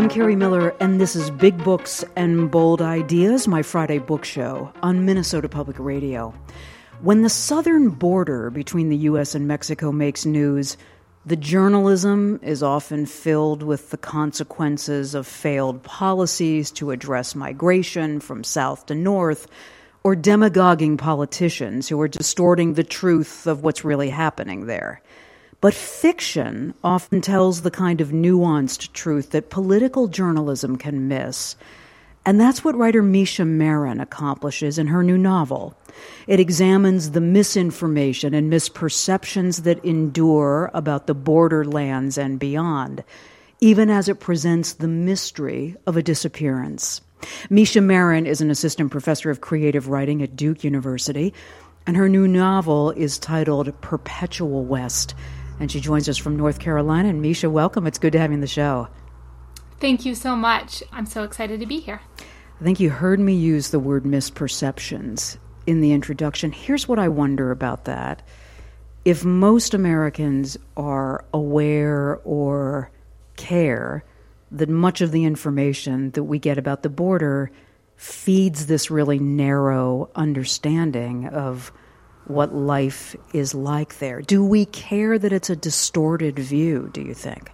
I'm Carrie Miller, and this is Big Books and Bold Ideas, my Friday book show on Minnesota Public Radio. When the southern border between the U.S. and Mexico makes news, the journalism is often filled with the consequences of failed policies to address migration from south to north, or demagoguing politicians who are distorting the truth of what's really happening there. But fiction often tells the kind of nuanced truth that political journalism can miss. And that's what writer Misha Marin accomplishes in her new novel. It examines the misinformation and misperceptions that endure about the borderlands and beyond, even as it presents the mystery of a disappearance. Misha Marin is an assistant professor of creative writing at Duke University, and her new novel is titled Perpetual West. And she joins us from North Carolina. And Misha, welcome. It's good to have you on the show. Thank you so much. I'm so excited to be here. I think you heard me use the word misperceptions in the introduction. Here's what I wonder about that. If most Americans are aware or care that much of the information that we get about the border feeds this really narrow understanding of what life is like there. Do we care that it's a distorted view, do you think?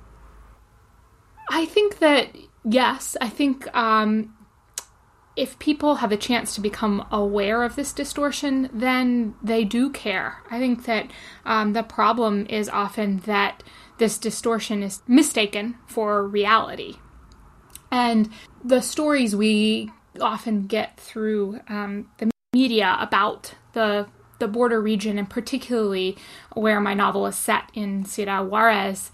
I think that, yes. I think if people have a chance to become aware of this distortion, then they do care. I think that the problem is often that this distortion is mistaken for reality. And the stories we often get through the media about the border region, and particularly where my novel is set in Ciudad Juárez,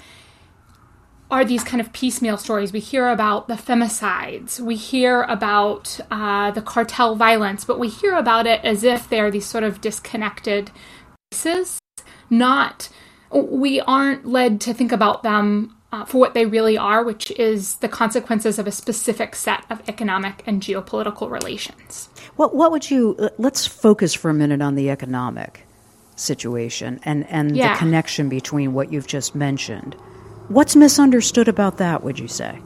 are these kind of piecemeal stories. We hear about the femicides, we hear about the cartel violence, but we hear about it as if they're these sort of disconnected pieces. We aren't led to think about them for what they really are, which is the consequences of a specific set of economic and geopolitical relations. Let's focus for a minute on the economic situation and the connection between what you've just mentioned. What's misunderstood about that, would you say?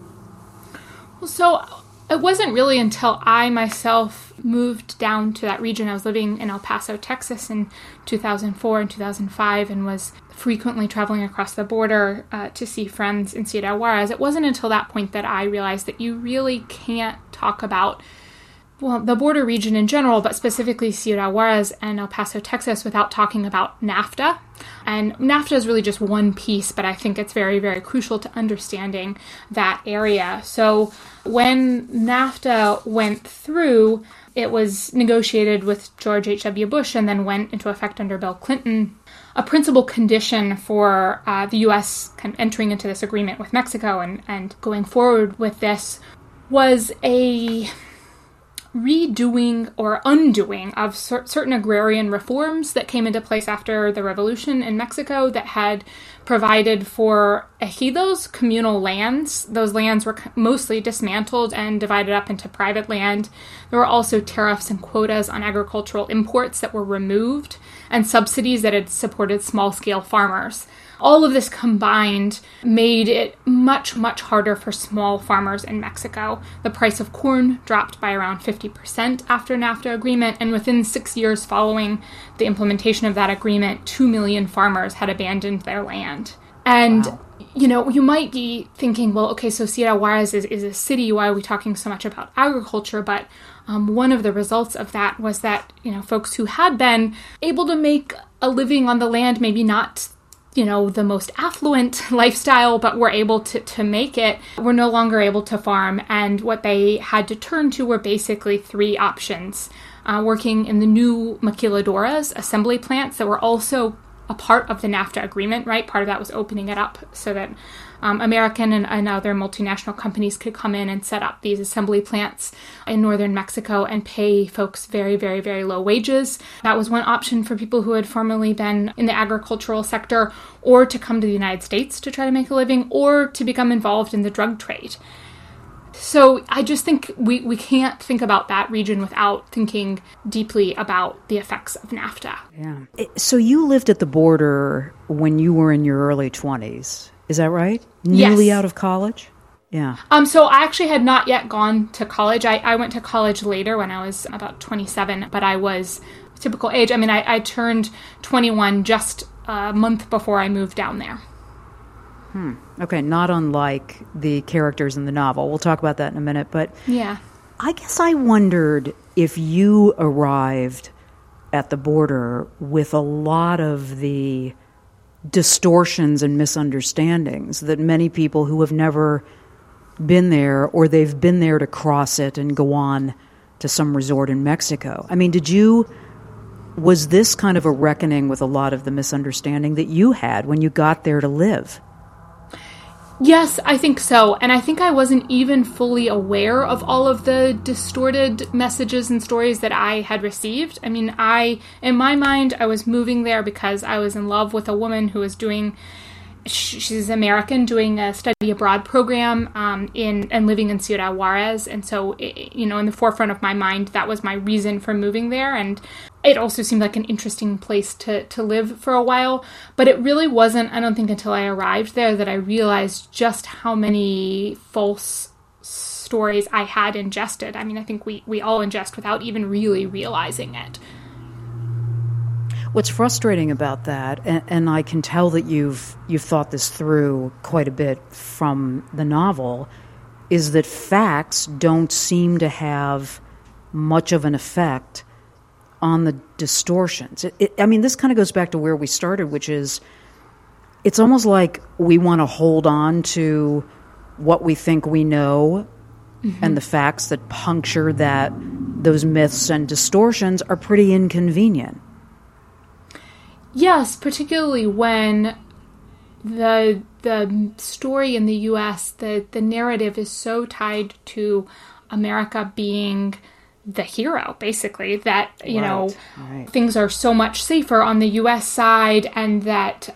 Well, so it wasn't really until I myself moved down to that region. I was living in El Paso, Texas in 2004 and 2005 and was frequently traveling across the border to see friends in Ciudad Juárez. It wasn't until that point that I realized that you really can't talk about the border region in general, but specifically Ciudad Juárez and El Paso, Texas, without talking about NAFTA. And NAFTA is really just one piece, but I think it's very, very crucial to understanding that area. So when NAFTA went through, it was negotiated with George H.W. Bush and then went into effect under Bill Clinton. A principal condition for the U.S. kind of entering into this agreement with Mexico and going forward with this was a redoing or undoing of certain agrarian reforms that came into place after the revolution in Mexico that had provided for ejidos, communal lands. Those lands were mostly dismantled and divided up into private land. There were also tariffs and quotas on agricultural imports that were removed and subsidies that had supported small-scale farmers. All of this combined made it much, much harder for small farmers in Mexico. The price of corn dropped by around 50% after NAFTA agreement, and within 6 years following the implementation of that agreement, 2 million farmers had abandoned their land. And, you know, you might be thinking, well, okay, so Ciudad Juárez is a city. Why are we talking so much about agriculture? But one of the results of that was that, you know, folks who had been able to make a living on the land, maybe not the most affluent lifestyle, but were able to make it, were no longer able to farm. And what they had to turn to were basically three options. Working in the new maquiladoras, assembly plants that were also a part of the NAFTA agreement, right? Part of that was opening it up so that American and other multinational companies could come in and set up these assembly plants in northern Mexico and pay folks very, very, very low wages. That was one option for people who had formerly been in the agricultural sector, or to come to the United States to try to make a living, or to become involved in the drug trade. So I just think we can't think about that region without thinking deeply about the effects of NAFTA. Yeah. So you lived at the border when you were in your early 20s, is that right? Yes. Newly out of college? Yeah. So I actually had not yet gone to college. I went to college later when I was about 27, but I was typical age. I mean, I turned 21 just a month before I moved down there. Okay, not unlike the characters in the novel. We'll talk about that in a minute, but yeah. I guess I wondered if you arrived at the border with a lot of the distortions and misunderstandings that many people who have never been there, or they've been there to cross it and go on to some resort in Mexico. I mean, was this kind of a reckoning with a lot of the misunderstanding that you had when you got there to live? Yes, I think so. And I think I wasn't even fully aware of all of the distorted messages and stories that I had received. I mean, in my mind, I was moving there because I was in love with a woman who was she's American, doing a study abroad program and living in Ciudad Juárez. And so, in the forefront of my mind, that was my reason for moving there. And it also seemed like an interesting place to live for a while. But it really wasn't, I don't think, until I arrived there that I realized just how many false stories I had ingested. I mean, I think we all ingest without even really realizing it. What's frustrating about that, and I can tell that you've thought this through quite a bit from the novel, is that facts don't seem to have much of an effect on the distortions. This kind of goes back to where we started, which is it's almost like we want to hold on to what we think we know, mm-hmm. and the facts that puncture those myths and distortions are pretty inconvenient. Yes, particularly when the story in the U.S., the narrative is so tied to America being the hero, basically, that, right. Things are so much safer on the U.S. side, and that,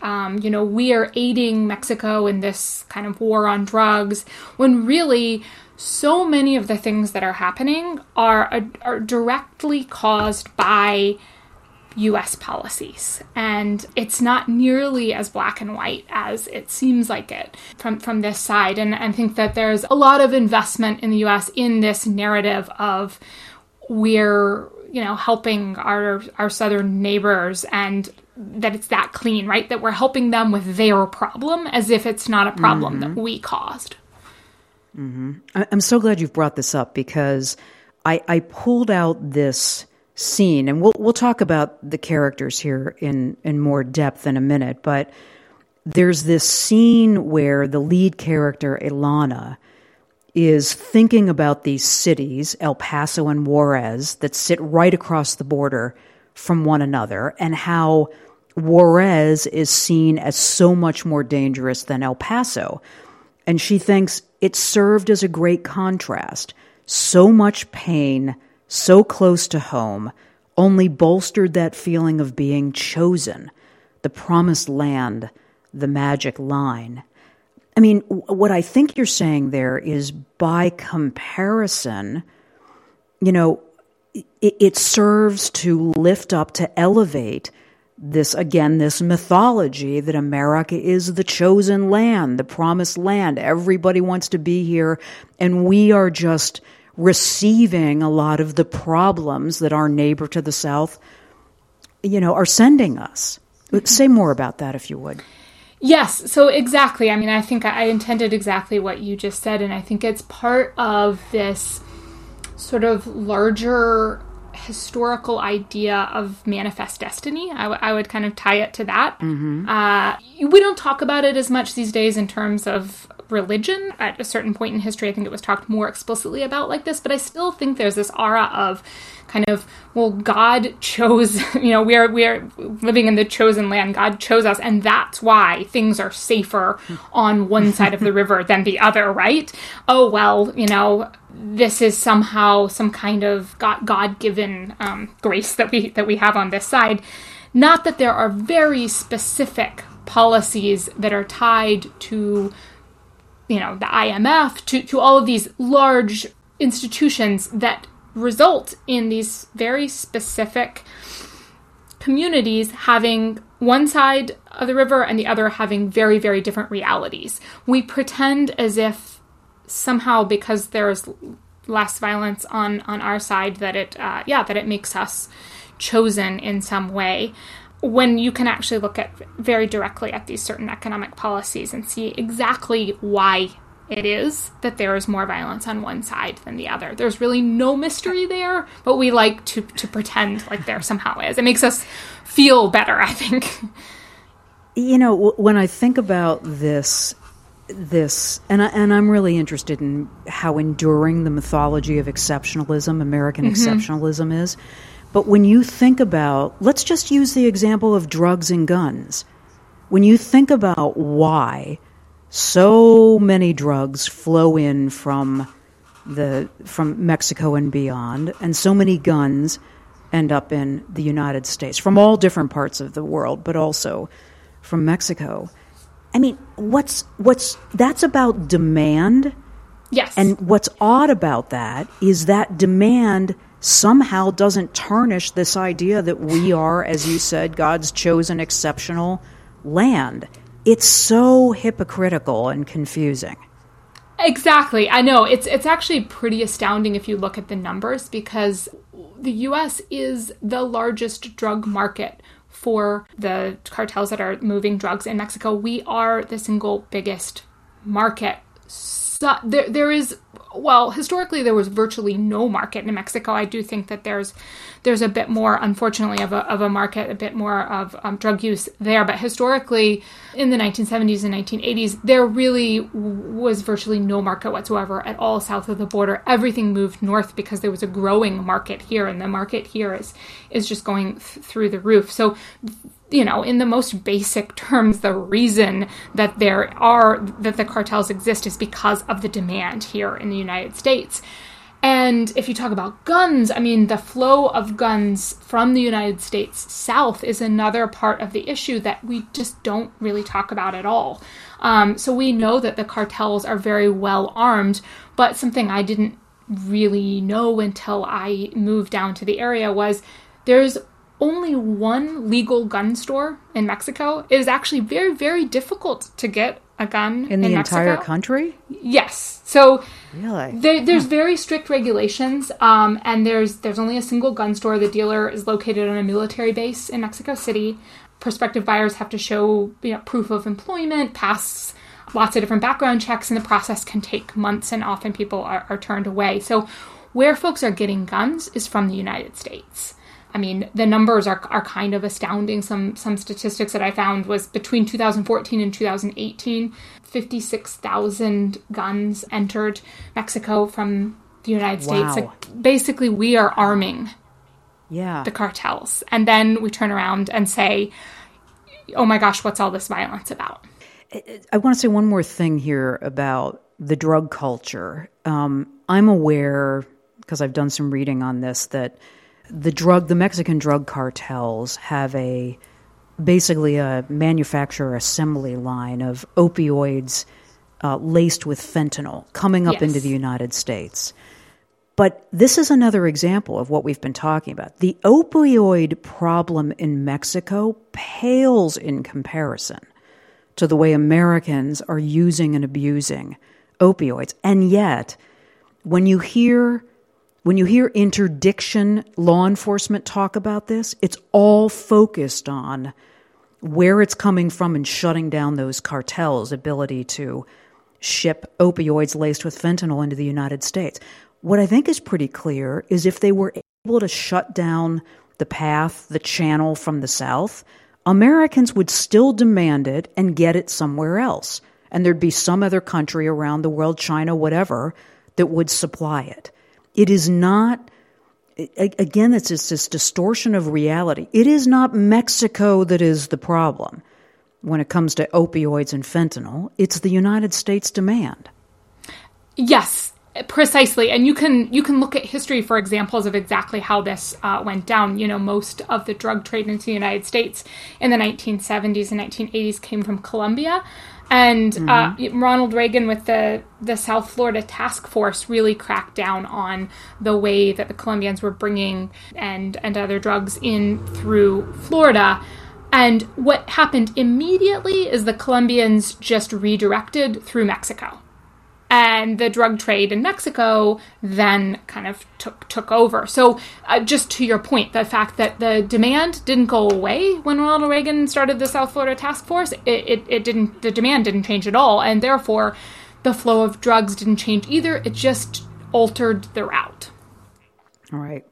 we are aiding Mexico in this kind of war on drugs, when really so many of the things that are happening are directly caused by U.S. policies, and it's not nearly as black and white as it seems like it from this side. And I think that there's a lot of investment in the U.S. in this narrative of we're helping our southern neighbors, and that it's that clean, right? That we're helping them with their problem, as if it's not a problem mm-hmm. that we caused. Mm-hmm. I'm so glad you've brought this up, because I pulled out this scene, and we'll talk about the characters here in more depth in a minute, but there's this scene where the lead character, Elana, is thinking about these cities, El Paso and Juarez, that sit right across the border from one another, and how Juarez is seen as so much more dangerous than El Paso. And she thinks it served as a great contrast. So much pain, so close to home, only bolstered that feeling of being chosen, the promised land, the magic line. I mean, what I think you're saying there is, by comparison, it serves to lift up, to elevate this mythology that America is the chosen land, the promised land. Everybody wants to be here, and we are just receiving a lot of the problems that our neighbor to the south, are sending us. Mm-hmm. Say more about that, if you would. Yes, so exactly. I mean, I think I intended exactly what you just said, and I think it's part of this sort of larger historical idea of manifest destiny. I would kind of tie it to that. Mm-hmm. We don't talk about it as much these days in terms of religion. At a certain point in history, I think it was talked more explicitly about like this, but I still think there's this aura of kind of, well, God chose, we're living in the chosen land. God chose us, and that's why things are safer on one side of the river than the other, right? Oh, well, this is somehow some kind of God-given grace that we have on this side. Not that there are very specific policies that are tied to the IMF, to all of these large institutions that result in these very specific communities having one side of the river and the other having very, very different realities. We pretend as if somehow, because there's less violence on our side, that it makes us chosen in some way, when you can actually look at very directly at these certain economic policies and see exactly why it is that there is more violence on one side than the other. There's really no mystery there, but we like to pretend like there somehow is. It makes us feel better, I think. You know, when I think about this, and I'm really interested in how enduring the mythology of exceptionalism, American mm-hmm. exceptionalism is, but when you think about, let's just use the example of drugs and guns. When you think about why so many drugs flow in from Mexico and beyond, and so many guns end up in the United States from all different parts of the world, but also from Mexico. I mean, what's that's about demand. Yes. And what's odd about that is that demand somehow doesn't tarnish this idea that we are, as you said, God's chosen exceptional land. It's so hypocritical and confusing. Exactly. I know. It's actually pretty astounding if you look at the numbers, because the U.S. is the largest drug market for the cartels that are moving drugs in Mexico. We are the single biggest market. So there is, well, historically there was virtually no market in Mexico. I do think that there's a bit more, unfortunately, of a market, a bit more of drug use there. But historically, in the 1970s and 1980s, there really was virtually no market whatsoever at all south of the border. Everything moved north because there was a growing market here, and the market here is just going through the roof. So, you know, in the most basic terms, the reason that the cartels exist is because of the demand here in the United States. And if you talk about guns, I mean, the flow of guns from the United States south is another part of the issue that we just don't really talk about at all. So we know that the cartels are very well armed, but something I didn't really know until I moved down to the area was there's only one legal gun store in Mexico. It is actually very, very difficult to get a gun in the entire country? Yes. So really? There's very strict regulations, and there's only a single gun store. The dealer is located on a military base in Mexico City. Prospective buyers have to show, you know, proof of employment, pass lots of different background checks, and the process can take months, and often people are turned away. So where folks are getting guns is from the United States. I mean, the numbers are kind of astounding. Some statistics that I found was between 2014 and 2018, 56,000 guns entered Mexico from the United States. Like, basically, we are arming the cartels. And then we turn around and say, oh my gosh, what's all this violence about? I want to say one more thing here about the drug culture. I'm aware, because I've done some reading on this, that the Mexican drug cartels have basically a manufacturer assembly line of opioids laced with fentanyl coming up into the United States. But this is another example of what we've been talking about. The opioid problem in Mexico pales in comparison to the way Americans are using and abusing opioids. And yet, when you hear interdiction law enforcement talk about this, it's all focused on where it's coming from and shutting down those cartels' ability to ship opioids laced with fentanyl into the United States. What I think is pretty clear is if they were able to shut down the path, the channel from the south, Americans would still demand it and get it somewhere else. And there'd be some other country around the world, China, whatever, that would supply it. It is not, again, it's just this distortion of reality. It is not Mexico that is the problem when it comes to opioids and fentanyl. It's the United States demand. Yes, precisely. And you can look at history for examples of exactly how this went down. You know, most of the drug trade into the United States in the 1970s and 1980s came from Colombia. And Ronald Reagan with the South Florida Task Force really cracked down on the way that the Colombians were bringing and other drugs in through Florida. And what happened immediately is the Colombians just redirected through Mexico. and the drug trade in Mexico then kind of took over. So just to your point, the fact that the demand didn't go away when Ronald Reagan started the South Florida Task Force, it didn't, the demand didn't change at all, and therefore the flow of drugs didn't change either. It just altered the route. All right.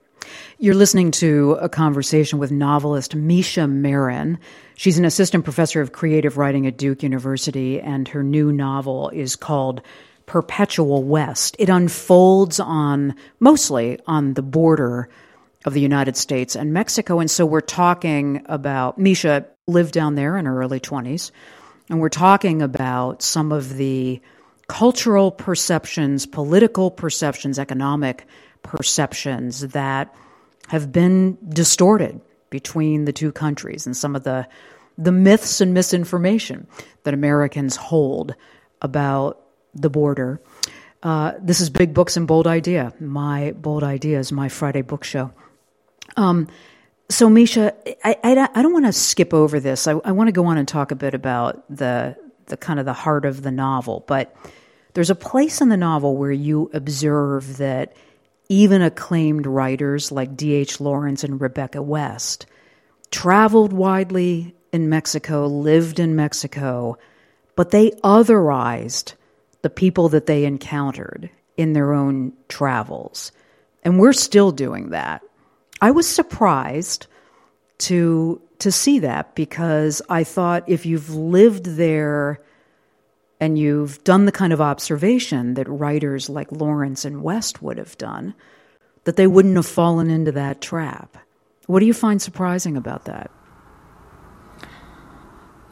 You're listening to a conversation with novelist Misha Marin. She's an assistant professor of creative writing at Duke University, and her new novel is called Perpetual West. It unfolds mostly on the border of the United States and Mexico. And so we're talking about, Misha lived down there in her early 20s, and we're talking about some of the cultural perceptions, political perceptions, economic perceptions that have been distorted between the two countries, and some of the myths and misinformation that Americans hold about the border. This is Big Books and Bold Idea. My Bold Idea is my Friday book show. So, Misha, I don't want to skip over this. I want to go on and talk a bit about the kind of the heart of the novel. But there's a place in the novel where you observe that even acclaimed writers like D.H. Lawrence and Rebecca West traveled widely in Mexico, lived in Mexico, but they otherized the people that they encountered in their own travels. And we're still doing that. I was surprised to see that, because I thought if you've lived there and you've done the kind of observation that writers like Lawrence and West would have done, that they wouldn't have fallen into that trap. What do you find surprising about that?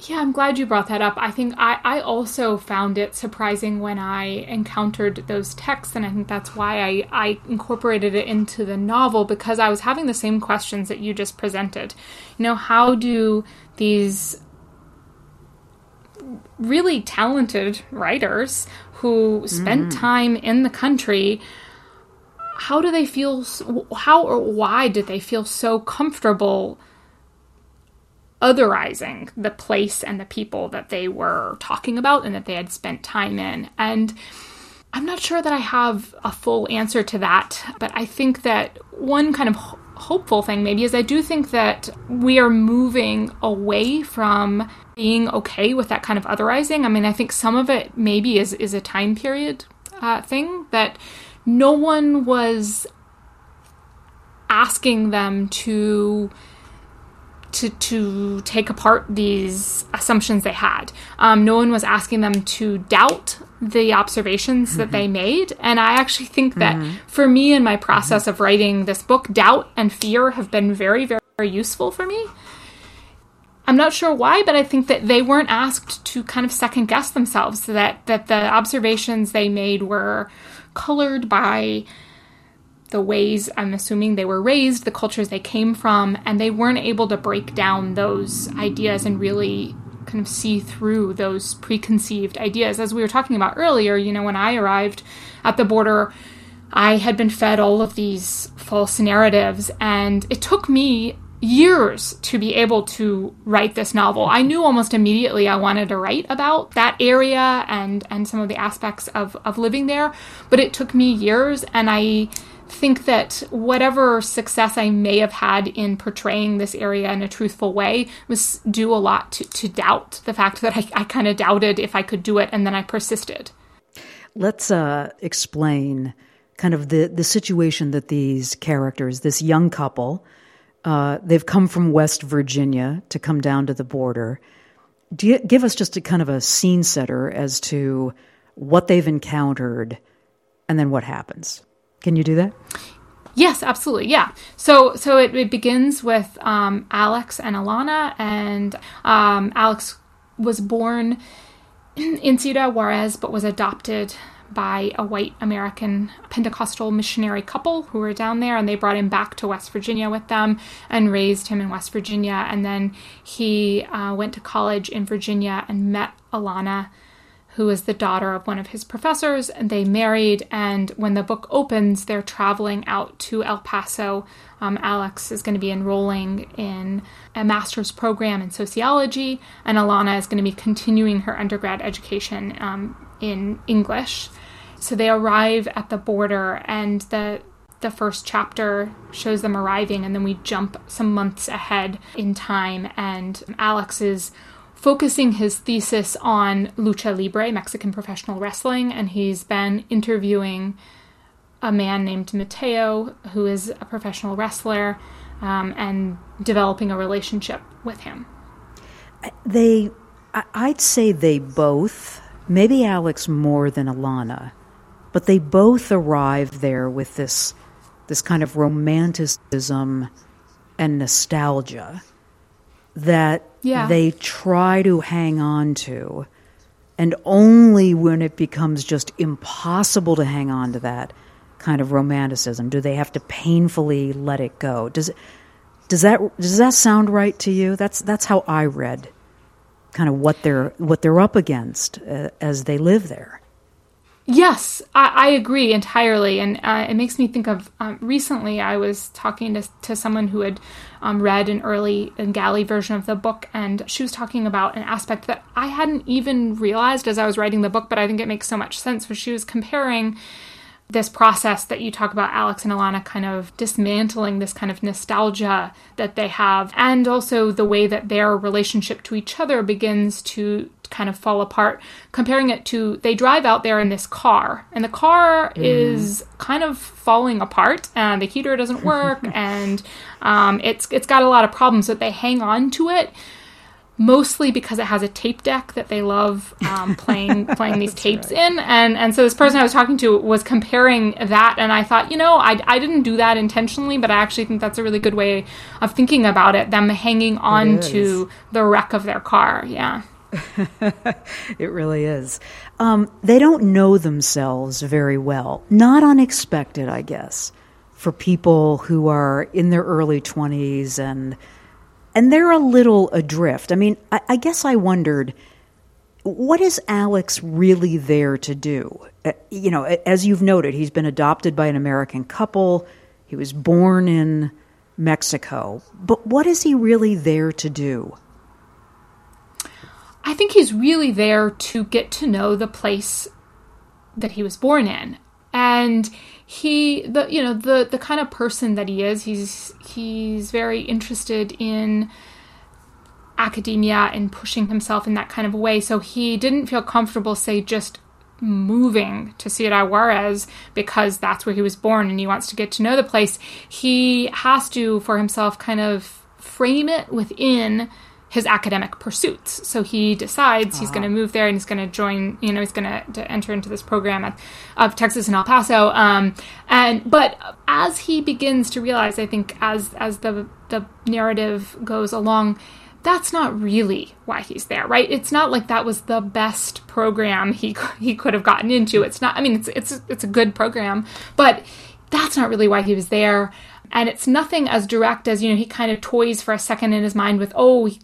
Yeah, I'm glad you brought that up. I think I also found it surprising when I encountered those texts, and I think that's why I incorporated it into the novel, because I was having the same questions that you just presented. You know, how do these really talented writers who spent time in the country, how do they feel, how or why did they feel so comfortable otherizing the place and the people that they were talking about and that they had spent time in? And I'm not sure that I have a full answer to that, but I think that one kind of hopeful thing maybe is I do think that we are moving away from being okay with that kind of otherizing. I mean, I think some of it maybe is a time period thing, that no one was asking them to take apart these assumptions they had. No one was asking them to doubt the observations that they made. And I actually think that for me in my process of writing this book, doubt and fear have been very, very useful for me. I'm not sure why, but I think that they weren't asked to kind of second guess themselves, so that the observations they made were colored by the ways, I'm assuming, they were raised, the cultures they came from, and they weren't able to break down those ideas and really kind of see through those preconceived ideas. As we were talking about earlier, you know, when I arrived at the border, I had been fed all of these false narratives, and it took me years to be able to write this novel. I knew almost immediately I wanted to write about that area and some of the aspects of living there, but it took me years, and I think that whatever success I may have had in portraying this area in a truthful way was due a lot to doubt, the fact that I kind of doubted if I could do it, and then I persisted. Let's explain kind of the situation that these characters, this young couple, they've come from West Virginia to come down to the border. Do you give us just a kind of a scene setter as to what they've encountered and then what happens? Can you do that? Yes, absolutely. Yeah. So it begins with Alex and Alana, and Alex was born in Ciudad Juárez, but was adopted by a white American Pentecostal missionary couple who were down there, and they brought him back to West Virginia with them and raised him in West Virginia. And then he went to college in Virginia and met Alana, who is the daughter of one of his professors, and they married, and when the book opens, they're traveling out to El Paso. Alex is going to be enrolling in a master's program in sociology, and Alana is going to be continuing her undergrad education in English. So they arrive at the border, and the first chapter shows them arriving, and then we jump some months ahead in time, and Alex is focusing his thesis on Lucha Libre, Mexican professional wrestling, and he's been interviewing a man named Mateo, who is a professional wrestler, and developing a relationship with him. I'd say they both, maybe Alex more than Alana, but they both arrive there with this kind of romanticism and nostalgia that they try to hang on to. And only when it becomes just impossible to hang on to that kind of romanticism do they have to painfully let it go. Does that sound right to you? That's how I read kind of what they're up against as they live there. Yes, I agree entirely, and it makes me think of recently I was talking to someone who had read an early galley version of the book, and she was talking about an aspect that I hadn't even realized as I was writing the book, but I think it makes so much sense, where she was comparing this process that you talk about, Alex and Alana kind of dismantling this kind of nostalgia that they have, and also the way that their relationship to each other begins to kind of fall apart, comparing it to they drive out there in this car, and the car is kind of falling apart, and the heater doesn't work, and it's got a lot of problems, but they hang on to it mostly because it has a tape deck that they love playing these tapes in. And so this person I was talking to was comparing that, and I thought, I didn't do that intentionally, but I actually think that's a really good way of thinking about it, them hanging on to the wreck of their car. Yeah. It really is. They don't know themselves very well. Not unexpected, I guess, for people who are in their early 20s and they're a little adrift. I mean, I guess I wondered, what is Alex really there to do? As you've noted, he's been adopted by an American couple. He was born in Mexico. But what is he really there to do? I think he's really there to get to know the place that he was born in. And the kind of person that he is, he's very interested in academia and pushing himself in that kind of way. So he didn't feel comfortable, say, just moving to Ciudad Juárez because that's where he was born and he wants to get to know the place. He has to, for himself, kind of frame it within his academic pursuits. So he decides he's going to move there and he's going to join, he's going to enter into this program of Texas and El Paso. But as he begins to realize, I think as the narrative goes along, that's not really why he's there, right? It's not like that was the best program he could have gotten into. It's not, I mean, it's a good program, but that's not really why he was there. And it's nothing as direct as, he kind of toys for a second in his mind with,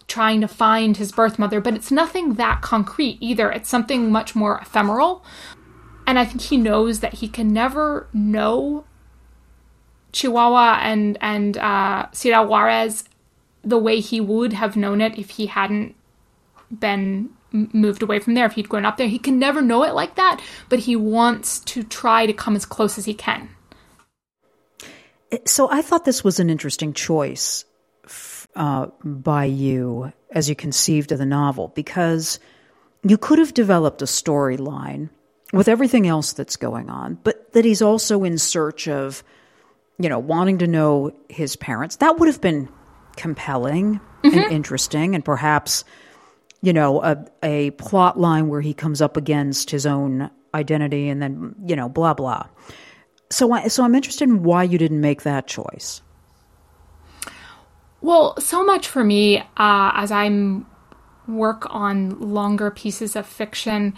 trying to find his birth mother. But it's nothing that concrete either. It's something much more ephemeral. And I think he knows that he can never know Chihuahua and Ciudad Juárez the way he would have known it if he hadn't been moved away from there, if he'd grown up there. He can never know it like that, but he wants to try to come as close as he can. So I thought this was an interesting choice by you as you conceived of the novel, because you could have developed a storyline with everything else that's going on, but that he's also in search of, wanting to know his parents. That would have been compelling and interesting, and perhaps, a plot line where he comes up against his own identity and then, blah, blah. So I'm interested in why you didn't make that choice. Well, so much for me, as I work on longer pieces of fiction,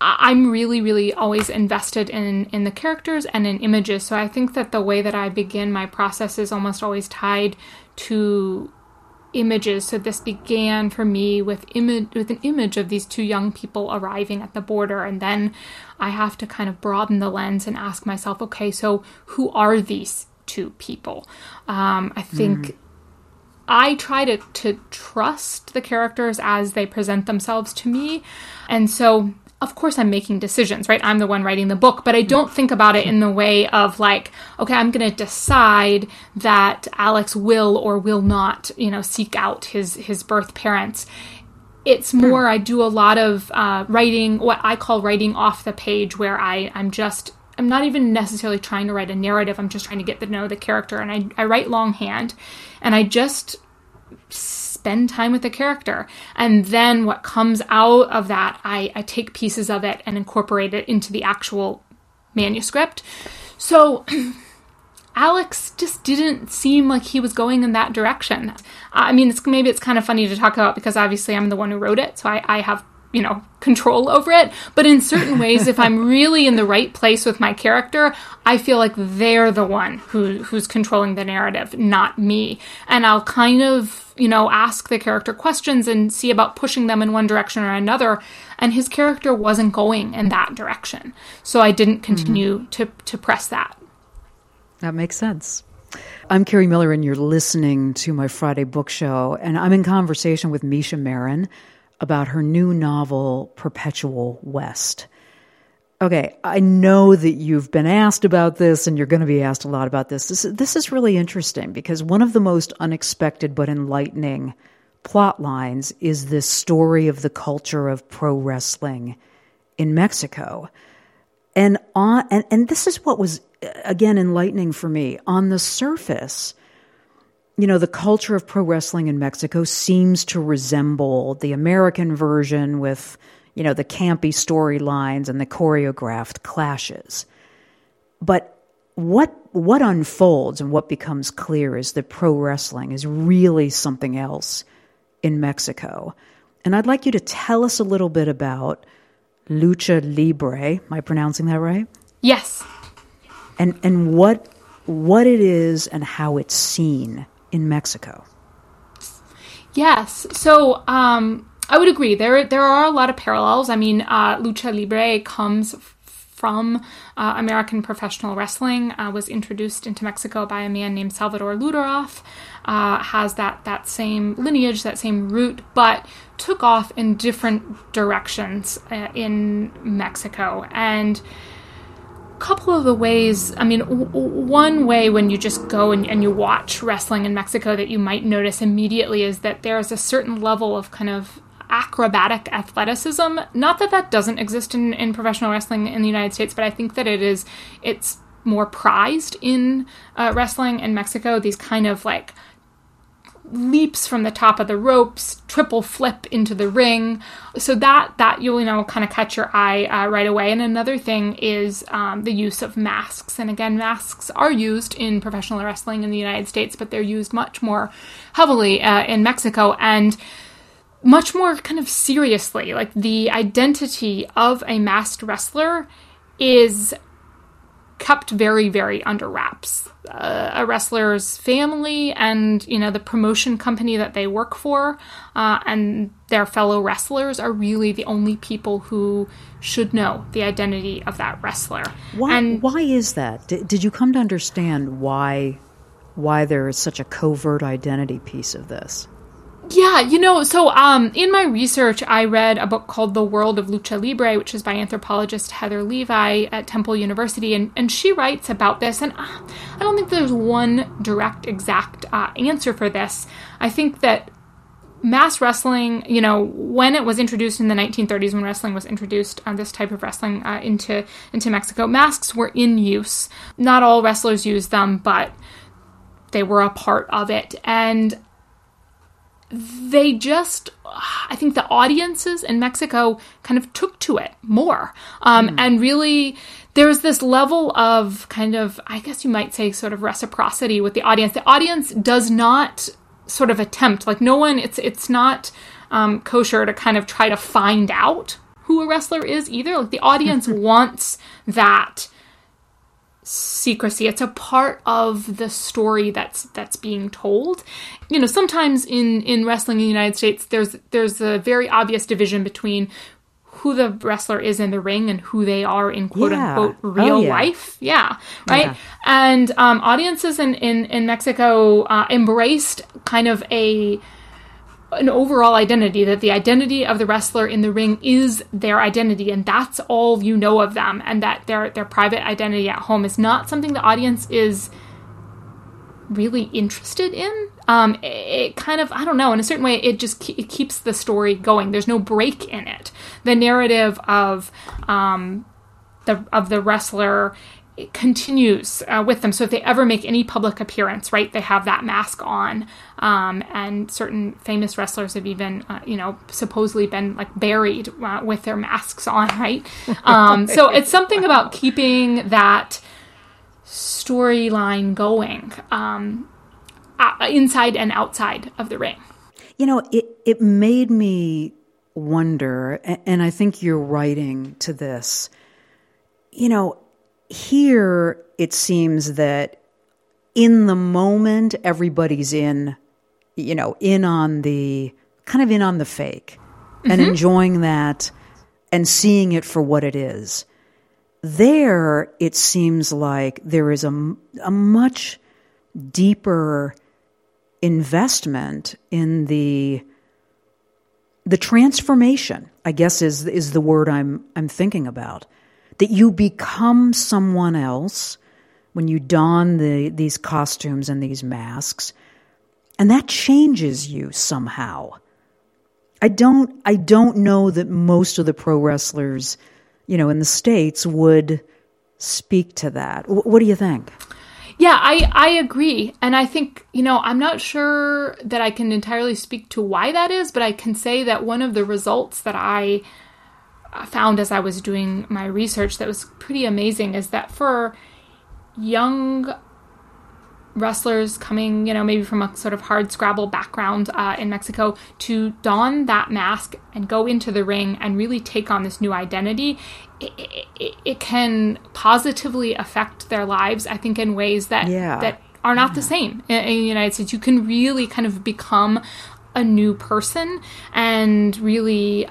I'm really, really always invested in the characters and in images. So I think that the way that I begin my process is almost always tied to images. So this began for me with an image of these two young people arriving at the border, and then I have to kind of broaden the lens and ask myself, okay, so who are these two people? I think I try to trust the characters as they present themselves to me, and so of course I'm making decisions, right? I'm the one writing the book, but I don't think about it in the way of like, okay, I'm going to decide that Alex will or will not, you know, seek out his birth parents. It's more, I do a lot of writing, what I call writing off the page, where I'm not even necessarily trying to write a narrative. I'm just trying to get to know the character. And I write longhand, and I just spend time with the character. And then what comes out of that, I take pieces of it and incorporate it into the actual manuscript. So Alex just didn't seem like he was going in that direction. I mean, maybe it's kind of funny to talk about because obviously I'm the one who wrote it. So I have, you know, control over it. But in certain ways, if I'm really in the right place with my character, I feel like they're the one who's controlling the narrative, not me. And I'll kind of, you know, ask the character questions and see about pushing them in one direction or another. And his character wasn't going in that direction. So I didn't continue to press that. That makes sense. I'm Carrie Miller, and you're listening to my Friday book show. And I'm in conversation with Misha Marin about her new novel, Perpetual West. Okay, I know that you've been asked about this, and you're going to be asked a lot about this. This is really interesting, because one of the most unexpected but enlightening plot lines is this story of the culture of pro wrestling in Mexico. And this is what was, again, enlightening for me. On the surface, you know, the culture of pro wrestling in Mexico seems to resemble the American version with, you know, the campy storylines and the choreographed clashes. But what unfolds and what becomes clear is that pro wrestling is really something else in Mexico. And I'd like you to tell us a little bit about Lucha Libre. Am I pronouncing that right? Yes. And what it is and how it's seen in Mexico. Yes. So I would agree. There are a lot of parallels. I mean, Lucha Libre comes from American professional wrestling, was introduced into Mexico by a man named Salvador Lutteroth, has that same lineage, that same root, but took off in different directions in Mexico. And couple of the ways, I mean, one way when you just go and you watch wrestling in Mexico that you might notice immediately is that there is a certain level of kind of acrobatic athleticism. Not that doesn't exist in professional wrestling in the United States, but I think that it's more prized in wrestling in Mexico, these kind of like leaps from the top of the ropes, triple flip into the ring. So that you'll, you know, kind of catch your eye right away. And another thing is the use of masks. And again, masks are used in professional wrestling in the United States, but they're used much more heavily in Mexico and much more kind of seriously. Like the identity of a masked wrestler is kept very, very under wraps. A wrestler's family and, you know, the promotion company that they work for and their fellow wrestlers are really the only people who should know the identity of that wrestler. Why is that? Did you come to understand why there is such a covert identity piece of this? Yeah, you know, so in my research, I read a book called The World of Lucha Libre, which is by anthropologist Heather Levi at Temple University, and she writes about this, and I don't think there's one direct, exact answer for this. I think that mass wrestling, you know, when it was introduced in the 1930s, when wrestling was introduced, this type of wrestling into Mexico, masks were in use. Not all wrestlers used them, but they were a part of it, and they just, I think the audiences in Mexico kind of took to it more. And really, there's this level of kind of, I guess you might say, sort of reciprocity with the audience. The audience does not sort of attempt, like no one, it's not kosher to kind of try to find out who a wrestler is either. Like the audience wants that secrecy. It's a part of the story that's being told. You know, sometimes in wrestling in the United States, there's a very obvious division between who the wrestler is in the ring and who they are in quote-unquote real life. Yeah, right? Yeah. And audiences in Mexico embraced kind of a an overall identity, that the identity of the wrestler in the ring is their identity, and that's all you know of them, and that their private identity at home is not something the audience is really interested in. It kind of, I don't know, in a certain way, it just it keeps the story going. There's no break in it. The narrative of the wrestler continues with them. So if they ever make any public appearance, right, they have that mask on. And certain famous wrestlers have even, supposedly been like buried with their masks on, right? So it's something about keeping that storyline going inside and outside of the ring. You know, it made me wonder, and I think you're writing to this, you know, here it seems that in the moment everybody's in on the fake and enjoying that and seeing it for what it is. There, it seems like there is a much deeper investment in the transformation, I guess is the word I'm thinking about. That you become someone else when you don these costumes and these masks, and that changes you somehow. I don't know that most of the pro wrestlers, you know, in the States would speak to that. What do you think? Yeah, I agree. And I think, you know, I'm not sure that I can entirely speak to why that is, but I can say that one of the results that I found as I was doing my research that was pretty amazing is that for young wrestlers coming, you know, maybe from a sort of hard scrabble background in Mexico, to don that mask and go into the ring and really take on this new identity, it can positively affect their lives, I think, in ways that are not the same in the United States. You can really kind of become a new person and really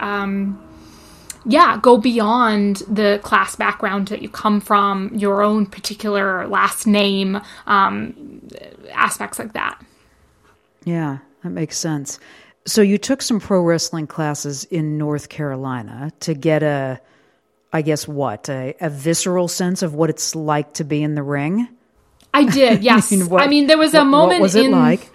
go beyond the class background that you come from, your own particular last name, aspects like that. Yeah, that makes sense. So you took some pro wrestling classes in North Carolina to get a visceral sense of what it's like to be in the ring? I did, yes. There was a moment in... What was it like?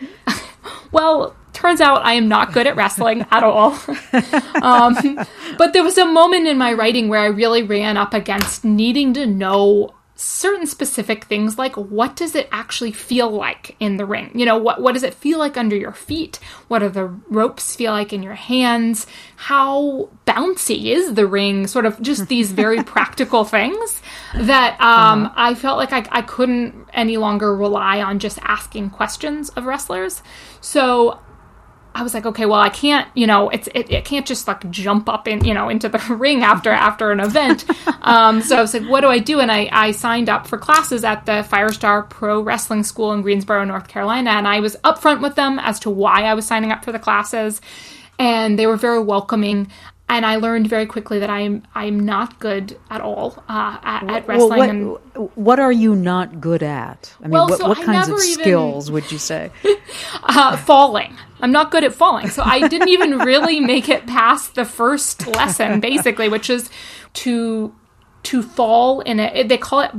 Well... Turns out I am not good at wrestling at all. But there was a moment in my writing where I really ran up against needing to know certain specific things, like what does it actually feel like in the ring? You know, what does it feel like under your feet? What do the ropes feel like in your hands? How bouncy is the ring? Sort of just these very practical things that I felt like I couldn't any longer rely on just asking questions of wrestlers. So I was like, okay, well, I can't, you know, it can't just like jump up in, you know, into the ring after an event. So I was like, what do I do? And I signed up for classes at the Firestar Pro Wrestling School in Greensboro, North Carolina. And I was upfront with them as to why I was signing up for the classes. And they were very welcoming. And I learned very quickly that I'm not good at all at wrestling. Well, what are you not good at? I mean, what kinds of skills would you say? Falling. I'm not good at falling. So I didn't even really make it past the first lesson, basically, which is to fall in a, they call it,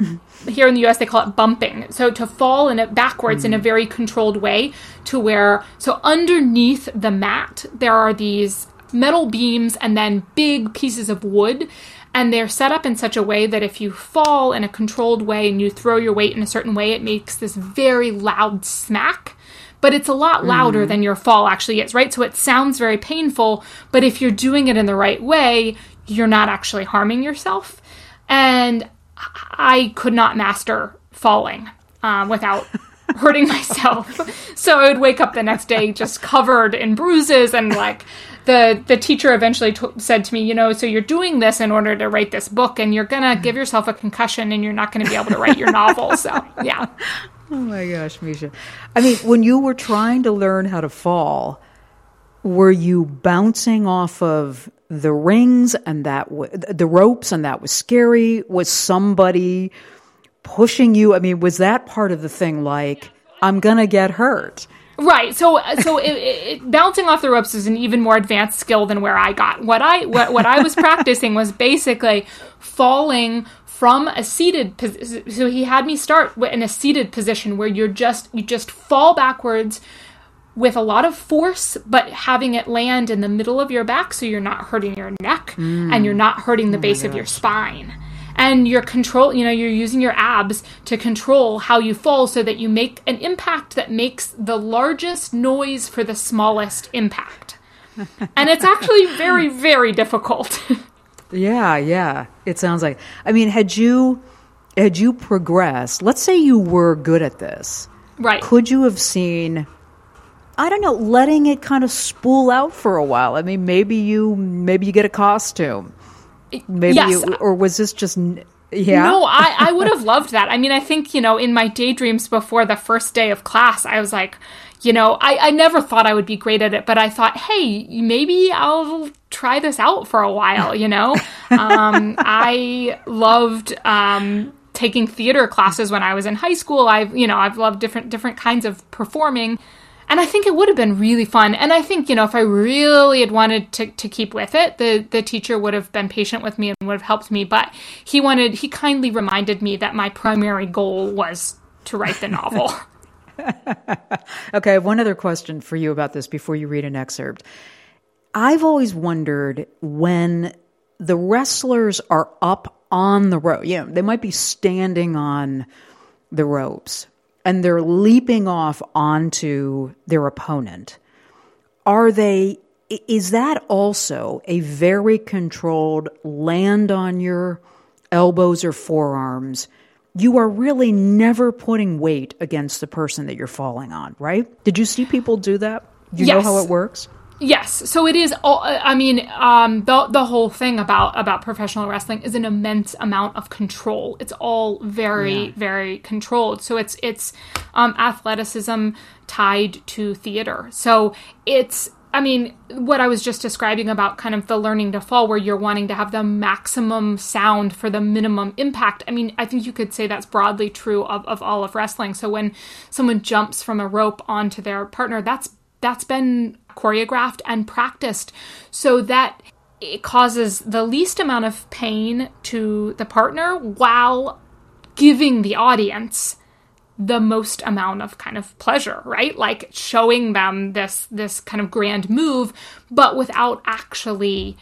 here in the U.S., they call it bumping. So to fall in it backwards in a very controlled way to where, so underneath the mat, there are these metal beams and then big pieces of wood, and they're set up in such a way that if you fall in a controlled way and you throw your weight in a certain way, it makes this very loud smack, but it's a lot louder than your fall actually is, right? So it sounds very painful, but if you're doing it in the right way, you're not actually harming yourself. And I could not master falling without hurting myself. So I would wake up the next day just covered in bruises, and like the teacher eventually said to me, you know, so you're doing this in order to write this book, and you're going to give yourself a concussion and you're not going to be able to write your novel. So, yeah. Oh my gosh, Misha. I mean, when you were trying to learn how to fall, were you bouncing off of the rings and the ropes, and that was scary? Was somebody pushing you? I mean, was that part of the thing, like, I'm going to get hurt? Right. So it, bouncing off the ropes is an even more advanced skill than where I got. What I was practicing was basically falling from a seated position. So he had me start in a seated position where you just fall backwards with a lot of force, but having it land in the middle of your back so you're not hurting your neck and you're not hurting the base of your spine. And you're you're using your abs to control how you fall so that you make an impact that makes the largest noise for the smallest impact. And it's actually very, very difficult. Yeah. It sounds like, I mean, had you progressed, let's say you were good at this. Right. Could you have seen, I don't know, letting it kind of spool out for a while? I mean, maybe you get a costume. Maybe yes. Or was this just... Yeah. No, I would have loved that. I mean, I think, in my daydreams before the first day of class, I was like, I never thought I would be great at it, but I thought, hey, maybe I'll try this out for a while, I loved taking theater classes when I was in high school. I've loved different kinds of performing. And I think it would have been really fun. And I think, if I really had wanted to keep with it, the teacher would have been patient with me and would have helped me. But he kindly reminded me that my primary goal was to write the novel. Okay, I have one other question for you about this before you read an excerpt. I've always wondered when the wrestlers are up on the rope, they might be standing on the ropes, and they're leaping off onto their opponent. Is that also a very controlled land on your elbows or forearms? You are really never putting weight against the person that you're falling on, right? Did you see people do that? You know how it works? Yes. So it is all, the whole thing about professional wrestling is an immense amount of control. It's all very, very controlled. So it's athleticism tied to theater. So it's, what I was just describing about kind of the learning to fall where you're wanting to have the maximum sound for the minimum impact. I think you could say that's broadly true of all of wrestling. So when someone jumps from a rope onto their partner, that's been choreographed and practiced so that it causes the least amount of pain to the partner while giving the audience the most amount of kind of pleasure, right? Like showing them this kind of grand move, but without actually...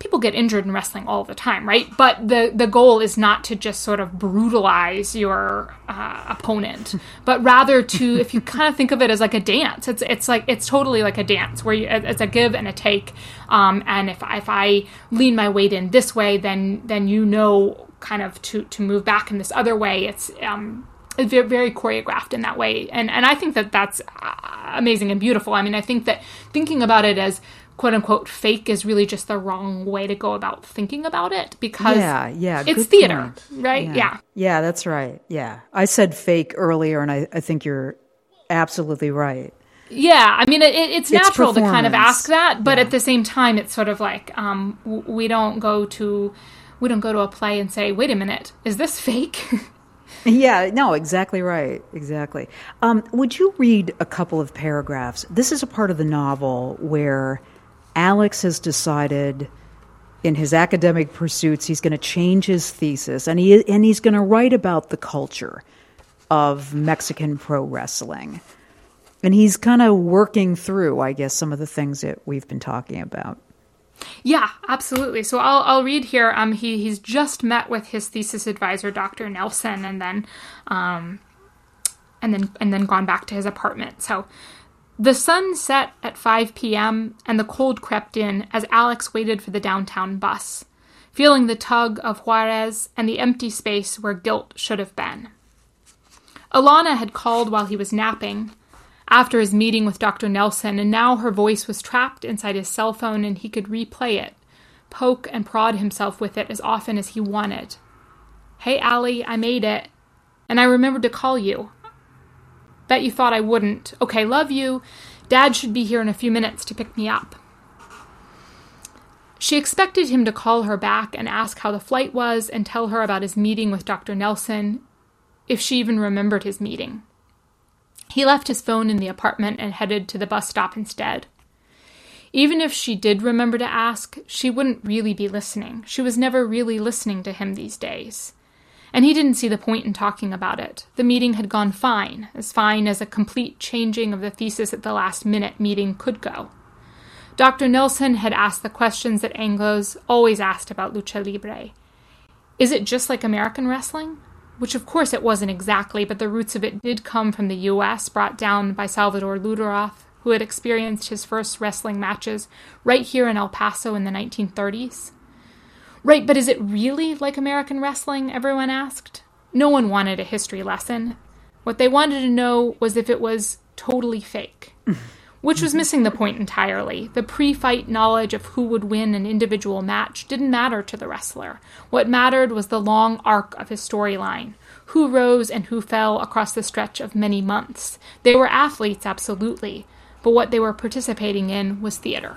people get injured in wrestling all the time, right? But the goal is not to just sort of brutalize your opponent, but rather to, if you kind of think of it as like a dance, it's totally like a dance where it's a give and a take. And if I lean my weight in this way, then kind of to move back in this other way. It's very choreographed in that way, and I think that's amazing and beautiful. I think that thinking about it as quote-unquote fake is really just the wrong way to go about thinking about it, because it's theater, right? Yeah, that's right. Yeah. I said fake earlier, and I think you're absolutely right. Yeah. It's natural to kind of ask that, but at the same time, it's sort of like we don't go to a play and say, wait a minute, is this fake? Yeah, no, exactly right. Exactly. Would you read a couple of paragraphs? This is a part of the novel where Alex has decided in his academic pursuits he's going to change his thesis, and he's going to write about the culture of Mexican pro wrestling. And he's kind of working through, I guess, some of the things that we've been talking about. Yeah, absolutely. So I'll read here. He's just met with his thesis advisor, Dr. Nelson, and then gone back to his apartment. So the sun set at 5 p.m. and the cold crept in as Alex waited for the downtown bus, feeling the tug of Juarez and the empty space where guilt should have been. Alana had called while he was napping after his meeting with Dr. Nelson, and now her voice was trapped inside his cell phone and he could replay it, poke and prod himself with it as often as he wanted. Hey, Allie, I made it, and I remembered to call you. Bet you thought I wouldn't. Okay, love you. Dad should be here in a few minutes to pick me up. She expected him to call her back and ask how the flight was and tell her about his meeting with Dr. Nelson, if she even remembered his meeting. He left his phone in the apartment and headed to the bus stop instead. Even if she did remember to ask, she wouldn't really be listening. She was never really listening to him these days. And he didn't see the point in talking about it. The meeting had gone fine as a complete changing of the thesis at the last minute meeting could go. Dr. Nelson had asked the questions that Anglos always asked about Lucha Libre. Is it just like American wrestling? Which of course it wasn't exactly, but the roots of it did come from the U.S., brought down by Salvador Lutteroth, who had experienced his first wrestling matches right here in El Paso in the 1930s. Right, but is it really like American wrestling, everyone asked? No one wanted a history lesson. What they wanted to know was if it was totally fake, which was missing the point entirely. The pre-fight knowledge of who would win an individual match didn't matter to the wrestler. What mattered was the long arc of his storyline, who rose and who fell across the stretch of many months. They were athletes, absolutely, but what they were participating in was theater.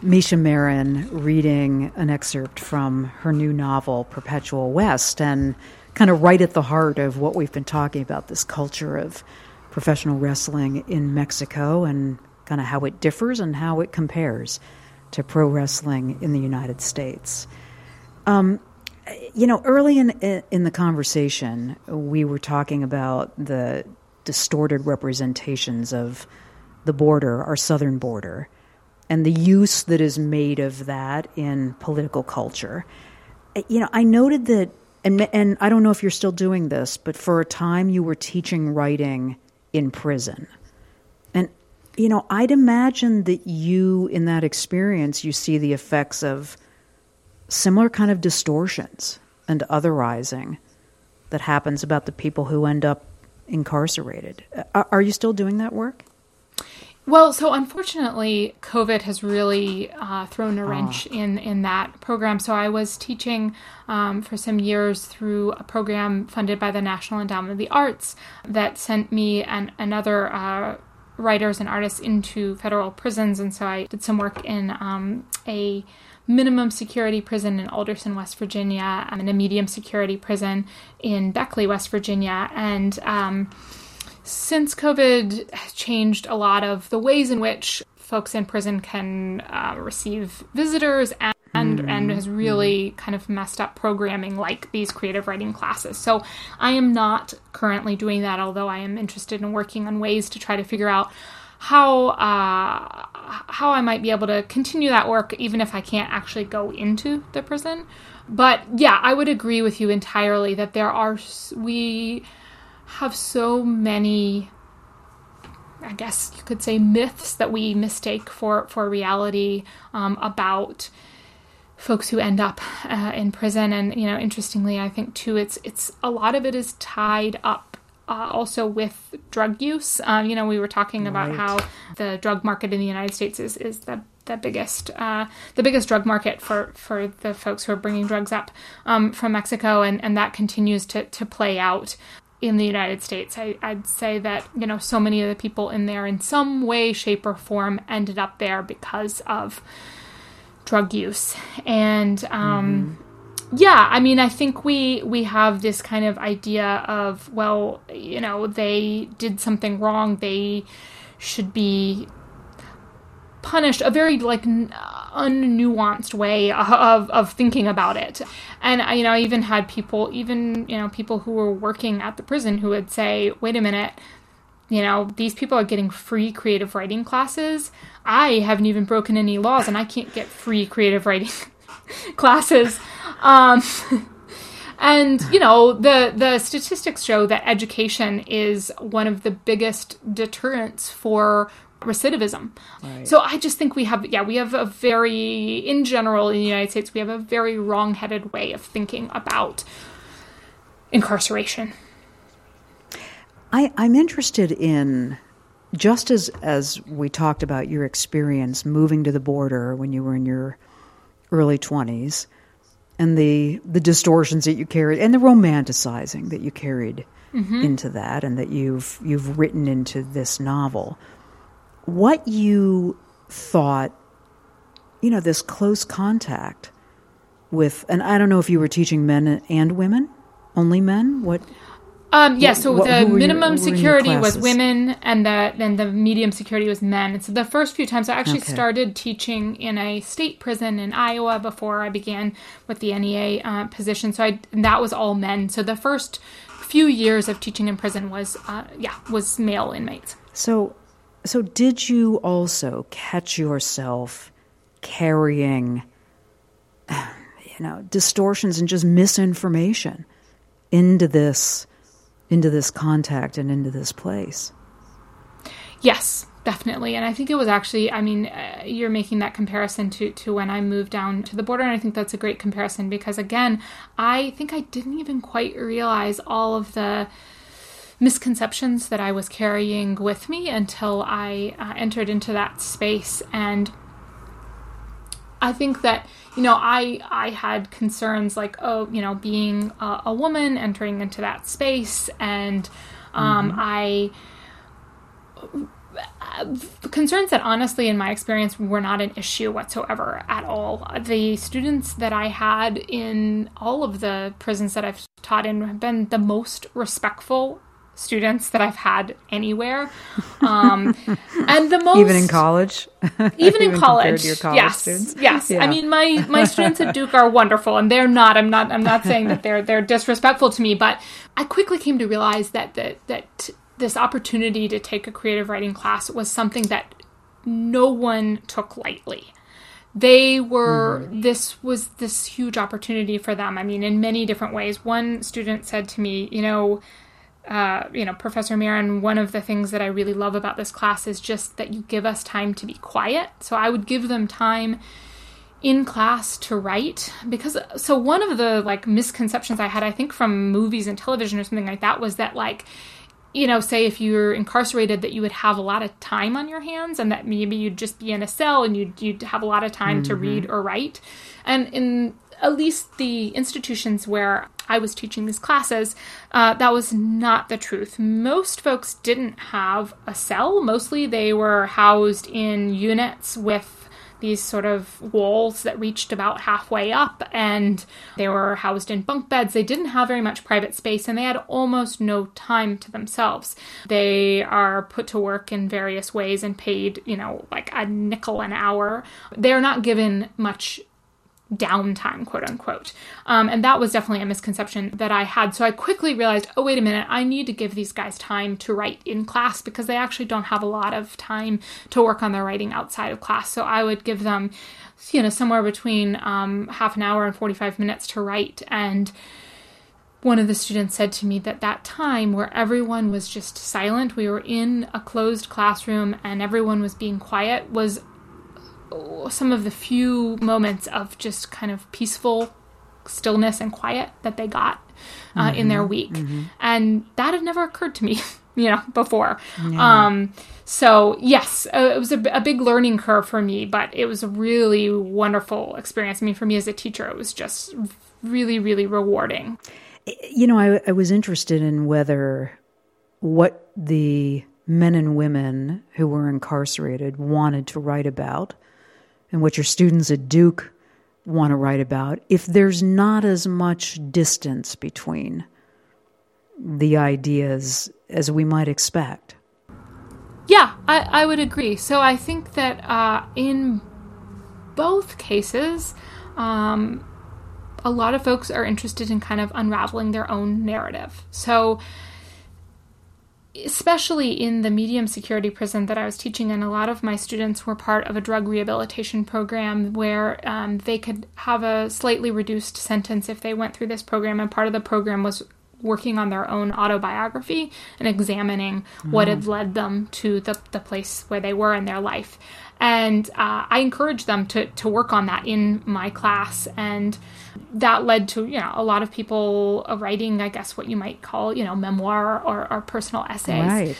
Misha Marin reading an excerpt from her new novel, Perpetual West, and kind of right at the heart of what we've been talking about, this culture of professional wrestling in Mexico and kind of how it differs and how it compares to pro wrestling in the United States. Early in the conversation, we were talking about the distorted representations of the border, our southern border, and the use that is made of that in political culture. I noted that, and I don't know if you're still doing this, but for a time you were teaching writing in prison. And, I'd imagine that you, in that experience, you see the effects of similar kind of distortions and otherizing that happens about the people who end up incarcerated. Are you still doing that work? Well, so unfortunately, COVID has really thrown a wrench in that program. So I was teaching for some years through a program funded by the National Endowment of the Arts that sent me and other writers and artists into federal prisons. And so I did some work in a minimum security prison in Alderson, West Virginia, and a medium security prison in Beckley, West Virginia. And since COVID changed a lot of the ways in which folks in prison can receive visitors and has really kind of messed up programming like these creative writing classes. So I am not currently doing that, although I am interested in working on ways to try to figure out how I might be able to continue that work, even if I can't actually go into the prison. But yeah, I would agree with you entirely that we have so many, I guess you could say, myths that we mistake for reality about folks who end up in prison. And, interestingly, I think, too, it's a lot of it is tied up also with drug use. We were talking about how the drug market in the United States is the biggest drug market for the folks who are bringing drugs up from Mexico. And that continues to play out in the United States. I'd say that, so many of the people in there in some way, shape, or form ended up there because of drug use. And, I think we have this kind of idea of, well, they did something wrong. They should be punished, a very unnuanced way of thinking about it. And I even had people who were working at the prison who would say, wait a minute, these people are getting free creative writing classes. I haven't even broken any laws and I can't get free creative writing classes. And, the statistics show that education is one of the biggest deterrents for recidivism. Right. So I just think we have a very, in general, in the United States, we have a very wrong-headed way of thinking about incarceration. I'm interested in, just as we talked about your experience moving to the border when you were in your early 20s, and the distortions that you carried, and the romanticizing that you carried into that, and that you've written into this novel, what you thought, this close contact with, and I don't know if you were teaching men and women, only men, what? So the minimum security was women, and then the medium security was men. And so the first few times I actually started teaching in a state prison in Iowa before I began with the NEA position. So that was all men. So the first few years of teaching in prison was male inmates. So did you also catch yourself carrying, distortions and just misinformation into this contact and into this place? Yes, definitely. And I think it was actually, you're making that comparison to when I moved down to the border, and I think that's a great comparison because, again, I think I didn't even quite realize all of the misconceptions that I was carrying with me until I entered into that space. And I think that, I had concerns like, being a woman entering into that space. And concerns that honestly, in my experience, were not an issue whatsoever at all. The students that I had in all of the prisons that I've taught in have been the most respectful students that I've had anywhere. And the most... Even in college? Even in college. To your college students? Yes. Yeah. I mean, my students at Duke are wonderful, and they're not. I'm not saying that they're disrespectful to me, but I quickly came to realize that this opportunity to take a creative writing class was something that no one took lightly. They were, This was this huge opportunity for them. I mean, in many different ways. One student said to me, Professor Marin, one of the things that I really love about this class is just that you give us time to be quiet. So I would give them time in class to write because, so one of the misconceptions I had, I think from movies and television or something like that, was that say if you're incarcerated, that you would have a lot of time on your hands and that maybe you'd just be in a cell and you'd have a lot of time to read or write. And in at least the institutions where I was teaching these classes, that was not the truth. Most folks didn't have a cell. Mostly they were housed in units with these sort of walls that reached about halfway up, and they were housed in bunk beds. They didn't have very much private space, and they had almost no time to themselves. They are put to work in various ways and paid, a nickel an hour. They're not given much downtime, quote unquote. And that was definitely a misconception that I had. So I quickly realized, oh, wait a minute, I need to give these guys time to write in class because they actually don't have a lot of time to work on their writing outside of class. So I would give them, somewhere between half an hour and 45 minutes to write. And one of the students said to me that time where everyone was just silent, we were in a closed classroom and everyone was being quiet, was some of the few moments of just kind of peaceful stillness and quiet that they got in their week. Mm-hmm. And that had never occurred to me, before. Yeah. So yes, it was a big learning curve for me, but it was a really wonderful experience. I mean, for me as a teacher, it was just really, really rewarding. I was interested in what the men and women who were incarcerated wanted to write about, and what your students at Duke want to write about, if there's not as much distance between the ideas as we might expect. Yeah, I would agree. So I think that in both cases, a lot of folks are interested in kind of unraveling their own narrative. So especially in the medium security prison that I was teaching in, a lot of my students were part of a drug rehabilitation program where they could have a slightly reduced sentence if they went through this program. And part of the program was working on their own autobiography and examining what had led them to the place where they were in their life. And I encouraged them to work on that in my class. And that led to, a lot of people writing, I guess, what you might call, memoir or personal essays. Right.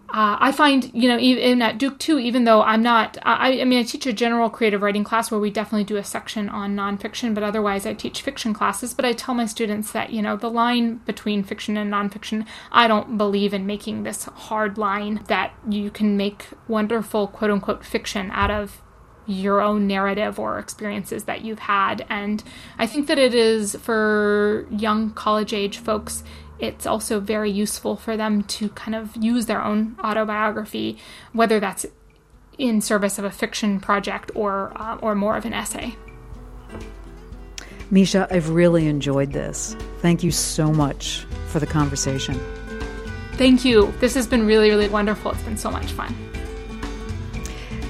I find, even at Duke too, even though I'm not, I teach a general creative writing class where we definitely do a section on nonfiction, but otherwise I teach fiction classes. But I tell my students that, the line between fiction and nonfiction, I don't believe in making this hard line that you can make wonderful, quote unquote, fiction out of your own narrative or experiences that you've had. And I think that it is, for young college age folks, it's also very useful for them to kind of use their own autobiography, whether that's in service of a fiction project or more of an essay. Misha, I've really enjoyed this. Thank you so much for the conversation. Thank you. This has been really, really wonderful. It's been so much fun.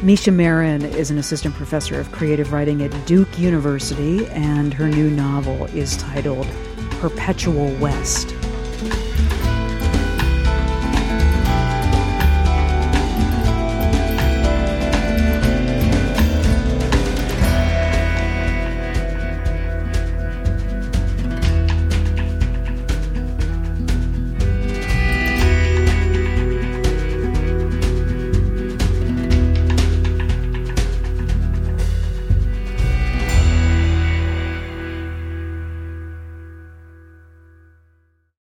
Misha Marin is an assistant professor of creative writing at Duke University, and her new novel is titled Perpetual West.